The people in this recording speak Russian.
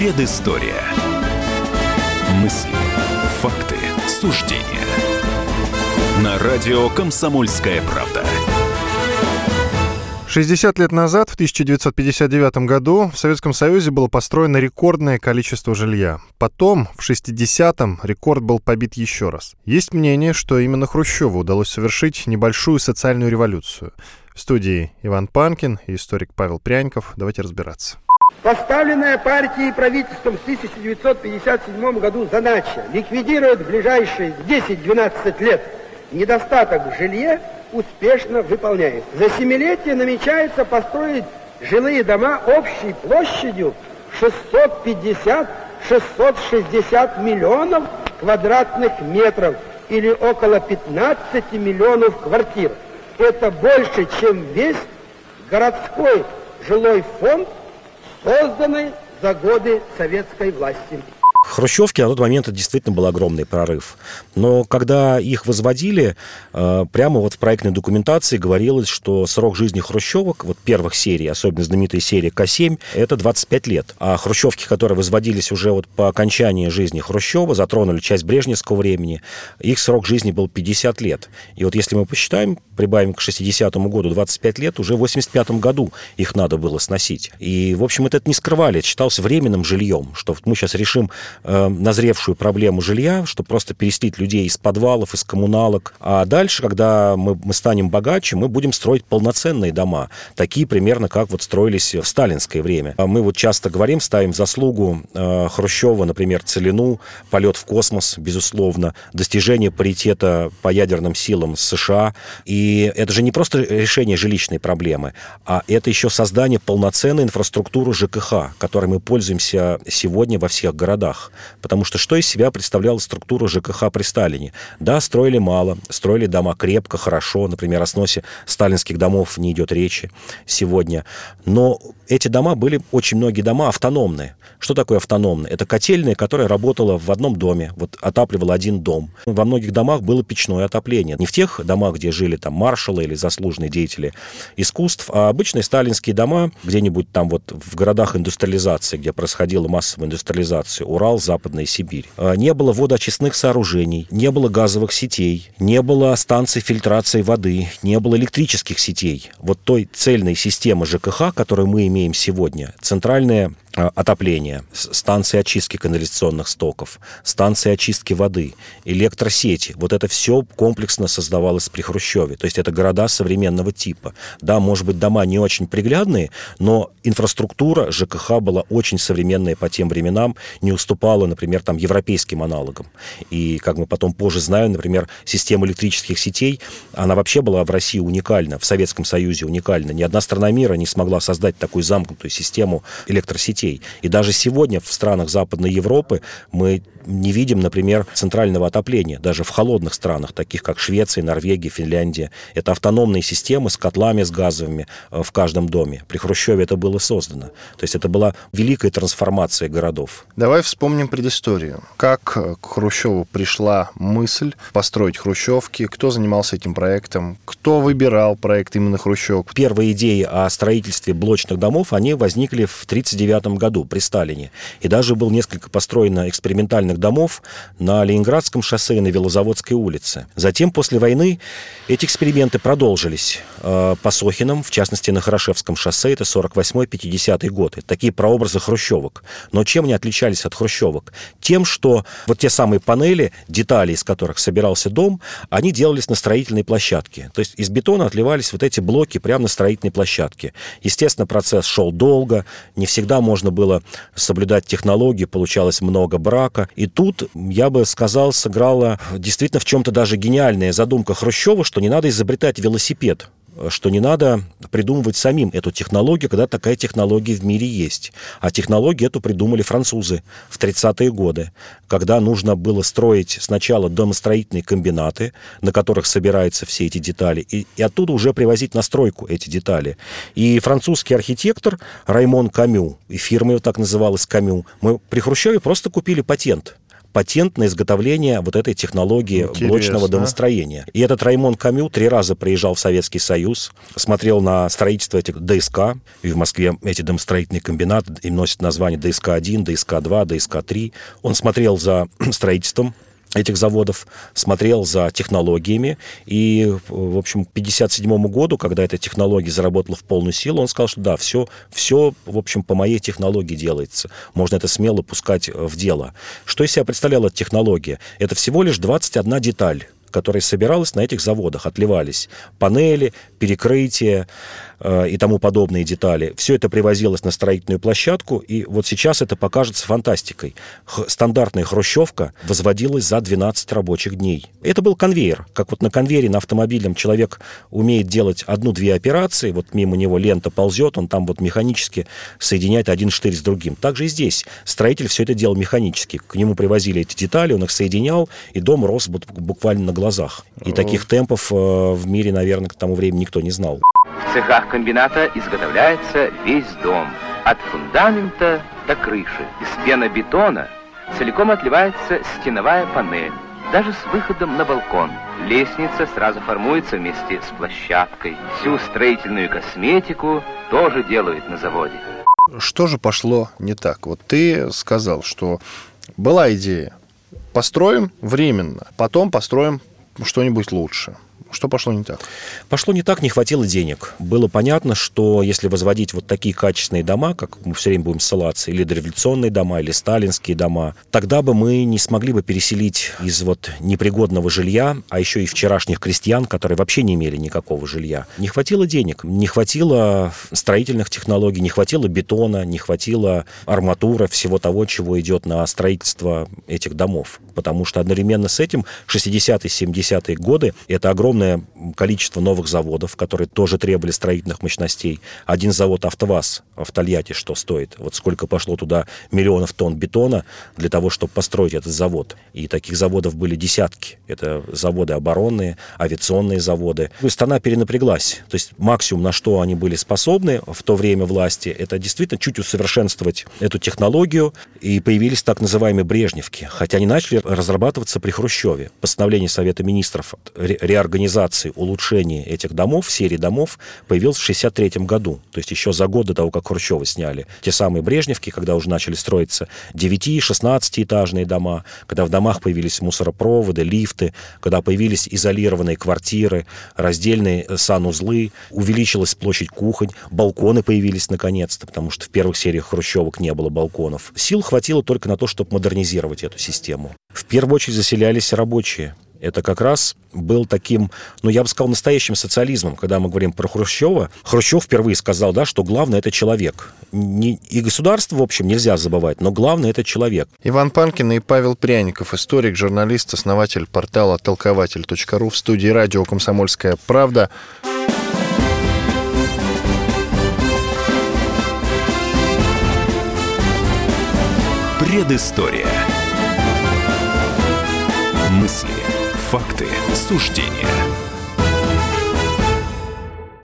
Предыстория. Мысли, факты, суждения. На радио «Комсомольская правда». 60 лет назад, в 1959 году, в Советском Союзе было построено рекордное количество жилья. Потом, в 60-м, рекорд был побит еще раз. Есть мнение, что именно Хрущеву удалось совершить небольшую социальную революцию. В студии Иван Панкин и историк Павел Пряньков. Давайте разбираться. Поставленная партией и правительством в 1957 году задача ликвидировать в ближайшие 10-12 лет недостаток в жилье успешно выполняется. За семилетие намечается построить жилые дома общей площадью 650-660 миллионов квадратных метров или около 15 миллионов квартир. Это больше, чем весь городской жилой фонд, созданный за годы советской власти. Хрущевки на тот момент это действительно был огромный прорыв. Но когда их возводили, прямо вот в проектной документации говорилось, что срок жизни хрущевок, вот первых серий, особенно знаменитой серии К-7, это 25 лет. А хрущевки, которые возводились уже вот по окончании жизни Хрущева, затронули часть брежневского времени, их срок жизни был 50 лет. И вот если мы посчитаем, прибавим к 60-му году 25 лет, уже в 85-м году их надо было сносить. И, в общем, это не скрывали, это считалось временным жильем, что мы сейчас решим назревшую проблему жилья, что просто переселить людей из подвалов, из коммуналок. А дальше, когда мы станем богаче, мы будем строить полноценные дома, такие примерно, как вот строились в сталинское время. Мы вот часто говорим, ставим заслугу Хрущева, например, Целину, полет в космос, безусловно, достижение паритета по ядерным силам с США. И это же не просто решение жилищной проблемы, а это еще создание полноценной инфраструктуры ЖКХ, которой мы пользуемся сегодня во всех городах. Потому что из себя представляла структура ЖКХ при Сталине? Да, строили мало, строили дома крепко, хорошо. Например, о сносе сталинских домов не идет речи сегодня. Но эти дома были, очень многие дома, автономные. Что такое автономные? Это котельная, которая работала в одном доме, вот отапливала один дом. Во многих домах было печное отопление. Не в тех домах, где жили там маршалы или заслуженные деятели искусств, а обычные сталинские дома, где-нибудь там вот в городах индустриализации, где происходила массовая индустриализация, Урал, Западная Сибирь. Не было водоочистных сооружений, не было газовых сетей, не было станций фильтрации воды, не было электрических сетей. Вот той цельной системы ЖКХ, которую мы имеем сегодня, центральное отопление, станции очистки канализационных стоков, станции очистки воды, электросети. Вот это все комплексно создавалось при Хрущеве. То есть это города современного типа. Да, может быть, дома не очень приглядные, но инфраструктура ЖКХ была очень современная по тем временам, не уступала, например, там, европейским аналогам. И, как мы потом позже знаем, например, система электрических сетей, она вообще была в России уникальна, в Советском Союзе уникальна. Ни одна страна мира не смогла создать такую замкнутую систему электросетей. И даже сегодня в странах Западной Европы мы не видим, например, центрального отопления. Даже в холодных странах, таких как Швеция, Норвегия, Финляндия. Это автономные системы с котлами, с газовыми в каждом доме. При Хрущеве это было создано. То есть это была великая трансформация городов. Давай вспомним предысторию. Как к Хрущеву пришла мысль построить хрущевки? Кто занимался этим проектом? Кто выбирал проект именно хрущевок? Первые идеи о строительстве блочных домов, они возникли в 1939 году при Сталине. И даже было несколько построено экспериментальных домов на Ленинградском шоссе и на Велозаводской улице. Затем, после войны, эти эксперименты продолжились по Сохинам, в частности, на Хорошевском шоссе, это 48-50 год. Это такие прообразы хрущевок. Но чем они отличались от хрущевок? Тем, что вот те самые панели, детали, из которых собирался дом, они делались на строительной площадке. То есть из бетона отливались вот эти блоки прямо на строительной площадке. Естественно, процесс шел долго, не всегда можно было соблюдать технологии, получалось много брака. И тут, я бы сказал, сыграла действительно в чем-то даже гениальная задумка Хрущева, что не надо изобретать велосипед, что не надо придумывать самим эту технологию, когда такая технология в мире есть. А технологию эту придумали французы в 30-е годы, когда нужно было строить сначала домостроительные комбинаты, на которых собираются все эти детали, и оттуда уже привозить на стройку эти детали. И французский архитектор Раймон Камю, и фирма его так называлась Камю, мы при Хрущеве просто купили патент. патент на изготовление вот этой технологии блочного домостроения. И этот Раймон Камю 3 раза приезжал в Советский Союз, смотрел на строительство этих ДСК, и в Москве эти домостроительные комбинаты им носят название ДСК-1, ДСК-2, ДСК-3. Он смотрел за строительством этих заводов, смотрел за технологиями, и, в общем, к 1957 году, когда эта технология заработала в полную силу, он сказал, что да, все, в общем, по моей технологии делается, можно это смело пускать в дело. Что из себя представляла эта технология? Это всего лишь 21 деталь, которая собиралась на этих заводах, отливались панели, перекрытия и тому подобные детали. Все это привозилось на строительную площадку, и вот сейчас это покажется фантастикой. Стандартная хрущевка возводилась за 12 рабочих дней. Это был конвейер. Как вот на конвейере, на автомобильном человек умеет делать 1-2 операции, вот мимо него лента ползет, он там вот механически соединяет один штырь с другим. Также и здесь строитель все это делал механически. К нему привозили эти детали, он их соединял, и дом рос буквально на глазах. И таких темпов в мире, наверное, к тому времени никто не знал. В цехах комбината изготовляется весь дом. От фундамента до крыши. Из пенобетона целиком отливается стеновая панель. Даже с выходом на балкон. Лестница сразу формуется вместе с площадкой. Всю строительную косметику тоже делают на заводе. Что же пошло не так? Вот ты сказал, что была идея. Построим временно, потом построим что-нибудь лучше. Что пошло не так? Пошло не так, не хватило денег. Было понятно, что если возводить вот такие качественные дома, как мы все время будем ссылаться, или дореволюционные дома, или сталинские дома, тогда бы мы не смогли бы переселить из вот непригодного жилья, а еще и вчерашних крестьян, которые вообще не имели никакого жилья. Не хватило денег, не хватило строительных технологий, не хватило бетона, не хватило арматуры, всего того, чего идет на строительство этих домов. Потому что одновременно с этим 60-е, 70-е годы – это огромное количество новых заводов, которые тоже требовали строительных мощностей. Один завод АвтоВАЗ в Тольятти, что стоит? Вот сколько пошло туда миллионов тонн бетона для того, чтобы построить этот завод. И таких заводов были десятки. Это заводы оборонные, авиационные заводы. И страна перенапряглась. То есть максимум, на что они были способны в то время власти, это действительно чуть усовершенствовать эту технологию. И появились так называемые брежневки. Хотя они начали разрабатываться при Хрущеве. Постановление Совета Министров реорганизации улучшение этих домов, серии домов, появилось в 1963 году. То есть еще за год до того, как Хрущева сняли. Те самые брежневки, когда уже начали строиться 9-, 16-этажные дома, когда в домах появились мусоропроводы, лифты, когда появились изолированные квартиры, раздельные санузлы, увеличилась площадь кухонь, балконы появились наконец-то, потому что в первых сериях хрущевок не было балконов. Сил хватило только на то, чтобы модернизировать эту систему. В первую очередь заселялись рабочие. Это как раз был таким, я бы сказал, настоящим социализмом. Когда мы говорим про Хрущева, Хрущев впервые сказал, да, что главное – это человек. И государство, в общем, нельзя забывать, но главное – это человек. Иван Панкин и Павел Пряньков, историк, журналист, основатель портала «Толкователь.ру», в студии радио «Комсомольская правда». Предыстория. Мысли. Факты, суждения.